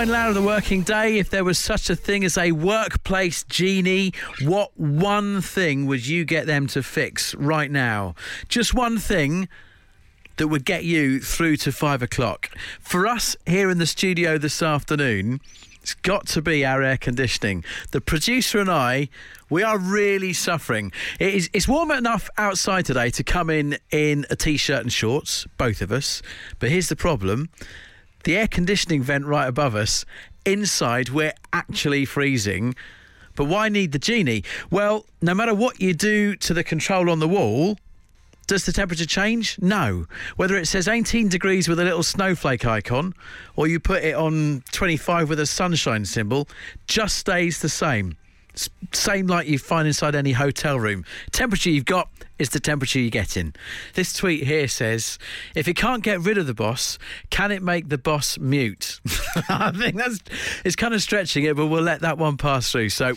final hour of the working day, if there was such a thing as a workplace genie, what one thing would you get them to fix right now? Just one thing that would get you through to 5 o'clock. For us here in the studio this afternoon, it's got to be our air conditioning. The producer and I, we are really suffering. It's warm enough outside today to come in a T-shirt and shorts, both of us. But here's the problem. The air conditioning vent right above us, inside, we're actually freezing. But why need the genie? Well, no matter what you do to the control on the wall, does the temperature change? No. Whether it says 18 degrees with a little snowflake icon or you put it on 25 with a sunshine symbol, just stays the same. Same like you find inside any hotel room. Temperature you've got is the temperature you get in. This tweet here says, if it can't get rid of the boss, can it make the boss mute? I think it's kind of stretching it, but we'll let that one pass through. So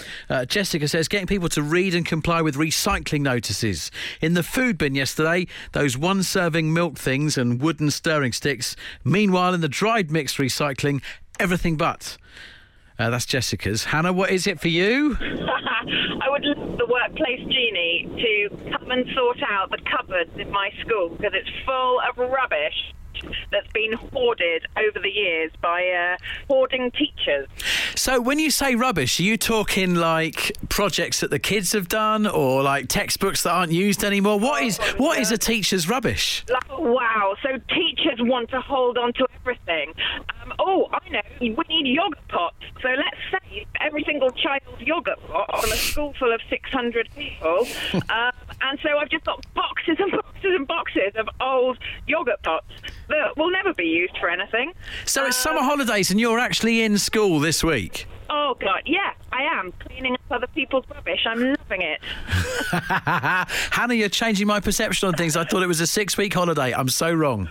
Jessica says, getting people to read and comply with recycling notices. In the food bin yesterday, those one-serving milk things and wooden stirring sticks. Meanwhile, in the dried mixed recycling, everything but... that's Jessica's. Hannah, what is it for you? I would love the workplace genie to come and sort out the cupboards in my school because it's full of rubbish that's been hoarded over the years by hoarding teachers. So when you say rubbish, are you talking like projects that the kids have done or like textbooks that aren't used anymore? What is a teacher's rubbish? Wow, so teachers want to hold on to everything. I know, we need yoghurt pots. So let's save every single child's yoghurt pot from a school full of 600 people. And so I've just got boxes and boxes and boxes of old yoghurt pots that will never be used for anything. So it's summer holidays and you're actually in school this week? Oh, God, yeah, I am. Cleaning up other people's rubbish. I'm loving it. Hannah, you're changing my perception on things. I thought it was a 6-week holiday. I'm so wrong.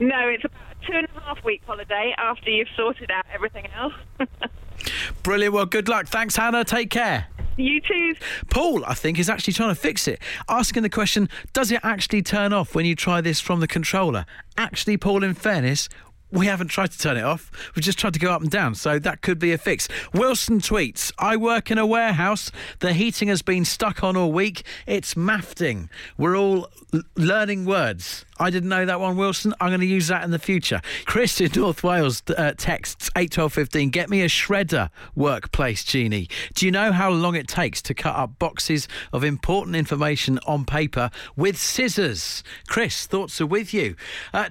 No, it's about a 2.5-week holiday after you've sorted out everything else. Brilliant. Well, good luck. Thanks, Hannah. Take care. You too. Paul, I think, is actually trying to fix it, asking the question, does it actually turn off when you try this from the controller? Actually, Paul, in fairness, we haven't tried to turn it off. We've just tried to go up and down, so that could be a fix. Wilson tweets, I work in a warehouse. The heating has been stuck on all week. It's mafting. We're all learning words. I didn't know that one, Wilson. I'm going to use that in the future. Chris in North Wales texts 81215, get me a shredder, workplace genie. Do you know how long it takes to cut up boxes of important information on paper with scissors? Chris, thoughts are with you.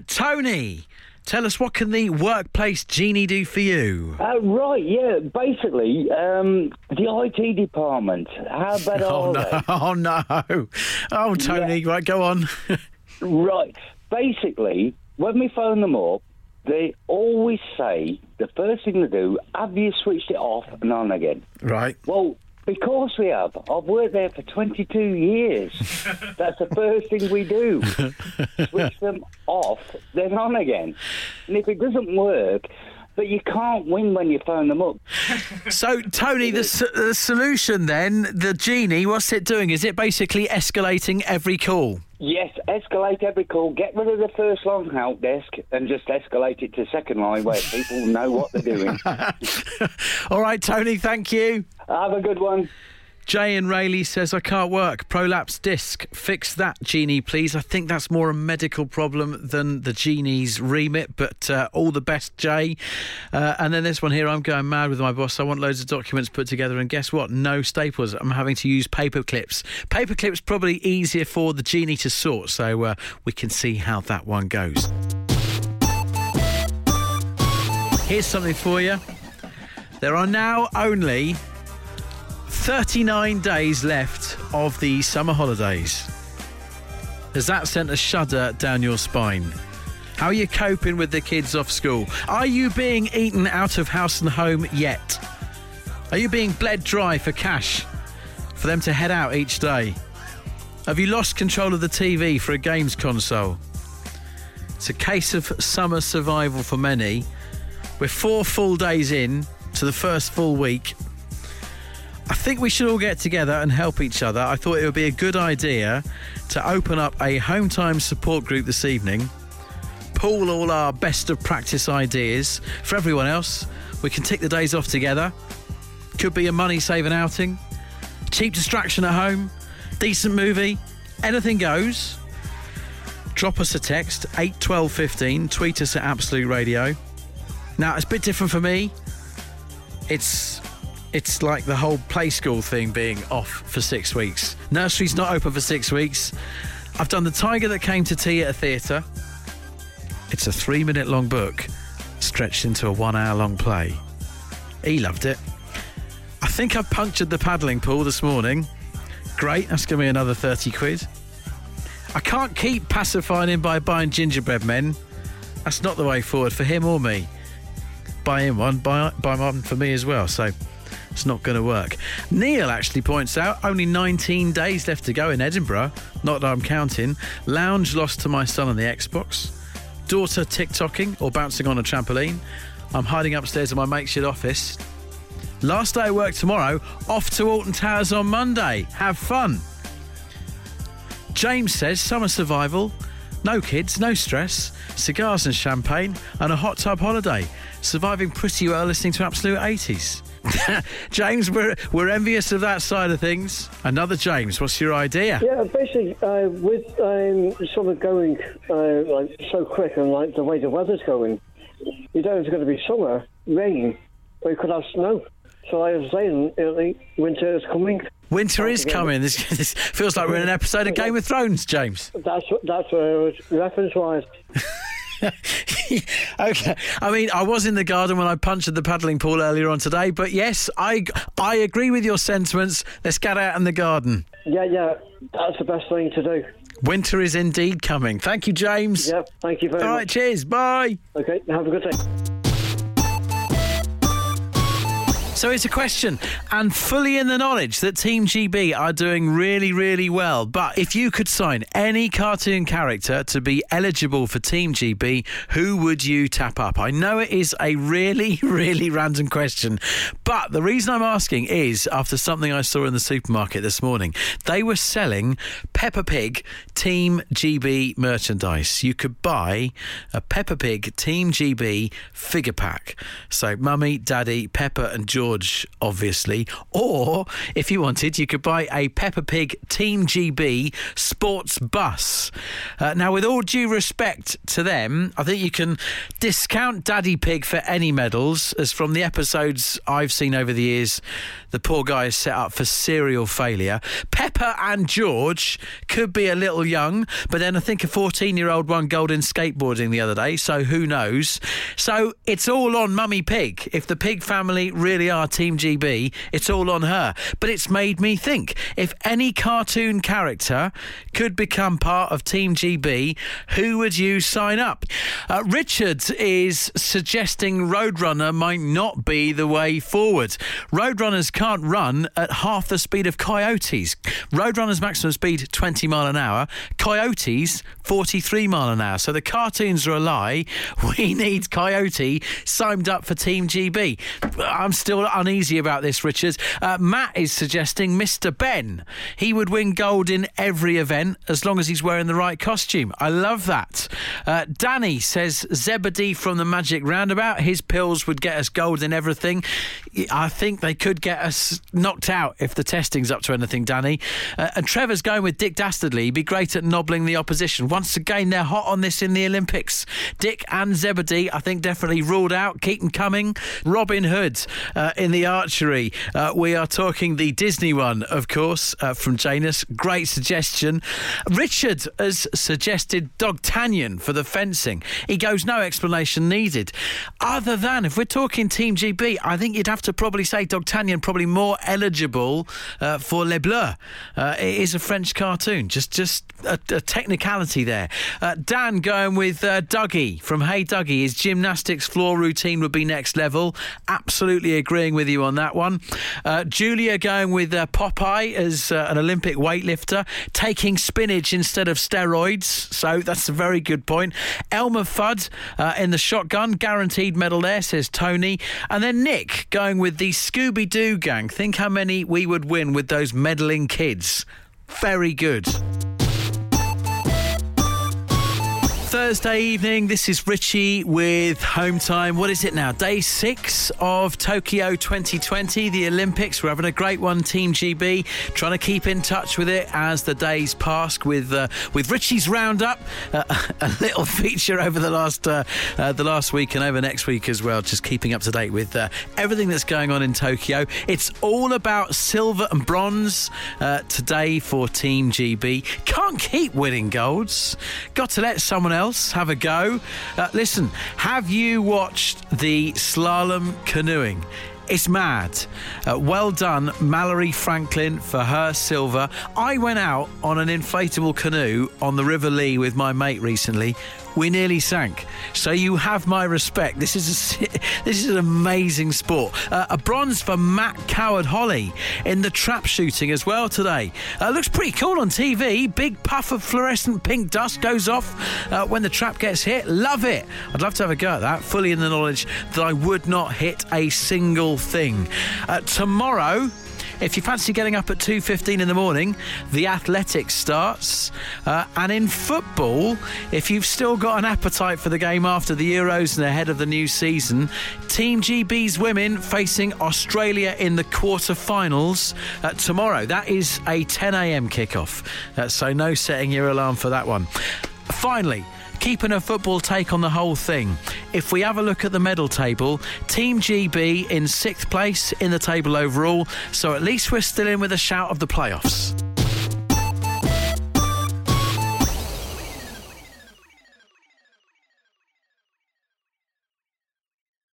Tony... tell us, what can the workplace genie do for you? Right, yeah. Basically, the IT department. How about they? Oh, no. Oh, Tony, yeah. Right, go on. Right. Basically, when we phone them up, they always say the first thing to do, have you switched it off and on again? Right. Well... because we have. I've worked there for 22 years. That's the first thing we do. Switch them off, then on again. And if it doesn't work, but you can't win when you phone them up. So, Tony, the solution then, the genie, what's it doing? Is it basically escalating every call? Yes, escalate every call. Get rid of the first line help desk and just escalate it to second line where people know what they're doing. All right, Tony, thank you. Have a good one. Jay and Rayleigh says, I can't work. Prolapse disc. Fix that, genie, please. I think that's more a medical problem than the genie's remit, but all the best, Jay. And then this one here, I'm going mad with my boss. I want loads of documents put together, and guess what? No staples. I'm having to use paper clips. Paper clips probably easier for the genie to sort, so we can see how that one goes. Here's something for you. There are now only 39 days left of the summer holidays. Has that sent a shudder down your spine? How are you coping with the kids off school? Are you being eaten out of house and home yet? Are you being bled dry for cash for them to head out each day? Have you lost control of the TV for a games console? It's a case of summer survival for many. We're 4 full days in to the first full week. I think we should all get together and help each other. I thought it would be a good idea to open up a home time support group this evening. pool all our best of practice ideas. For everyone else, we can tick the days off together. Could be a money-saving outing, cheap distraction at home, decent movie, anything goes. Drop us a text, 81215, tweet us at Absolute Radio. Now, it's a bit different for me. It's like the whole play school thing being off for 6 weeks. Nursery's not open for 6 weeks. I've done The Tiger That Came to Tea at a Theatre. It's a 3-minute long book stretched into a 1 hour long play. He loved it. I think I punctured the paddling pool this morning. Great, that's going to be another 30 quid. I can't keep pacifying him by buying gingerbread men. That's not the way forward for him or me. Buy him one, buy one for me as well, so it's not going to work. Neil actually points out only 19 days left to go in Edinburgh. Not that I'm counting. Lounge lost to my son on the Xbox. Daughter TikToking or bouncing on a trampoline. I'm hiding upstairs in my makeshift office. Last day of work tomorrow. Off to Alton Towers on Monday. Have fun. James says summer survival. No kids, no stress, cigars and champagne, and a hot tub holiday. Surviving pretty well listening to Absolute 80s. James, we're envious of that side of things. Another James, what's your idea? Yeah, basically, with sort of going like so quick and like the way the weather's going, you don't know if it's going to be summer, rain, but you could have snow. So I was saying, winter is coming. Winter is coming. This feels like we're in an episode of Game of Thrones, James. That's where it was reference-wise. Okay. I mean, I was in the garden when I punctured the paddling pool earlier on today, but yes, I agree with your sentiments. Let's get out in the garden. Yeah. That's the best thing to do. Winter is indeed coming. Thank you, James. Yeah, thank you very much. All right, cheers. Bye. Okay, have a good day. So it's a question, and fully in the knowledge that Team GB are doing really, really well. But if you could sign any cartoon character to be eligible for Team GB, who would you tap up? I know it is a really, really random question, but the reason I'm asking is after something I saw in the supermarket this morning. They were selling Peppa Pig Team GB merchandise. You could buy a Peppa Pig Team GB figure pack. So Mummy, Daddy, Peppa and George, obviously, or if you wanted, you could buy a Peppa Pig Team GB sports bus. Now, with all due respect to them, I think you can discount Daddy Pig for any medals, as from the episodes I've seen over the years, the poor guy is set up for serial failure. Peppa and George could be a little young, but then I think a 14-year-old won gold in skateboarding the other day, so who knows? So it's all on Mummy Pig. If the Pig family really are Team GB, it's all on her. But it's made me think, if any cartoon character could become part of Team GB, who would you sign up? Richard is suggesting Roadrunner might not be the way forward. Roadrunners can't run at half the speed of coyotes. Roadrunners' maximum speed, 20 mile an hour. Coyotes, 43 mile an hour. So the cartoons are a lie. We need Coyote signed up for Team GB. I'm still uneasy about this, Richard. Matt is suggesting Mr. Ben. He would win gold in every event as long as he's wearing the right costume. I love that. Danny says Zebedee from the Magic Roundabout. His pills would get us gold in everything. I think they could get us knocked out if the testing's up to anything, Danny. And Trevor's going with Dick Dastardly. He'd be great at nobbling the opposition. Once again, they're hot on this in the Olympics. Dick and Zebedee, I think, definitely ruled out. Keaton Cumming. Robin Hood. In the archery, we are talking the Disney one, of course, from Janus. Great suggestion. Richard has suggested Dogtanian for the fencing. He goes, no explanation needed. Other than, if we're talking Team GB, I think you'd have to probably say Dogtanian probably more eligible for Les Bleus. It is a French cartoon. Just a technicality there. Dan going with Dougie from Hey Dougie. His gymnastics floor routine would be next level. Absolutely agreeing with you on that one. Julia going with Popeye as an Olympic weightlifter, taking spinach instead of steroids, so that's a very good point. Elmer Fudd in the shotgun, guaranteed medal there, says Tony. And then Nick going with the Scooby-Doo gang. Think how many we would win with those meddling kids. Very good. Thursday evening. This is Richie with Home Time. What is it now? Day 6 of Tokyo 2020, the Olympics. We're having a great one, Team GB. Trying to keep in touch with it as the days pass with Richie's Roundup. A little feature over the last week and over next week as well. Just keeping up to date with everything that's going on in Tokyo. It's all about silver and bronze today for Team GB. Can't keep winning golds. Got to let someone else have a go. Listen, have you watched the slalom canoeing? It's mad. Well done, Mallory Franklin, for her silver. I went out on an inflatable canoe on the River Lee with my mate recently. We nearly sank. So you have my respect. This is an amazing sport. A bronze for Matt Coward Holly in the trap shooting as well today. Looks pretty cool on TV. Big puff of fluorescent pink dust goes off when the trap gets hit. Love it. I'd love to have a go at that, fully in the knowledge that I would not hit a single thing. Tomorrow, if you fancy getting up at 2:15 in the morning, the athletics starts. And in football, if you've still got an appetite for the game after the Euros and ahead of the new season, Team GB's women facing Australia in the quarterfinals tomorrow. That is a 10 a.m. kickoff, so no setting your alarm for that one. Finally, keeping a football take on the whole thing. If we have a look at the medal table, Team GB in 6th place in the table overall, so at least we're still in with a shout of the playoffs.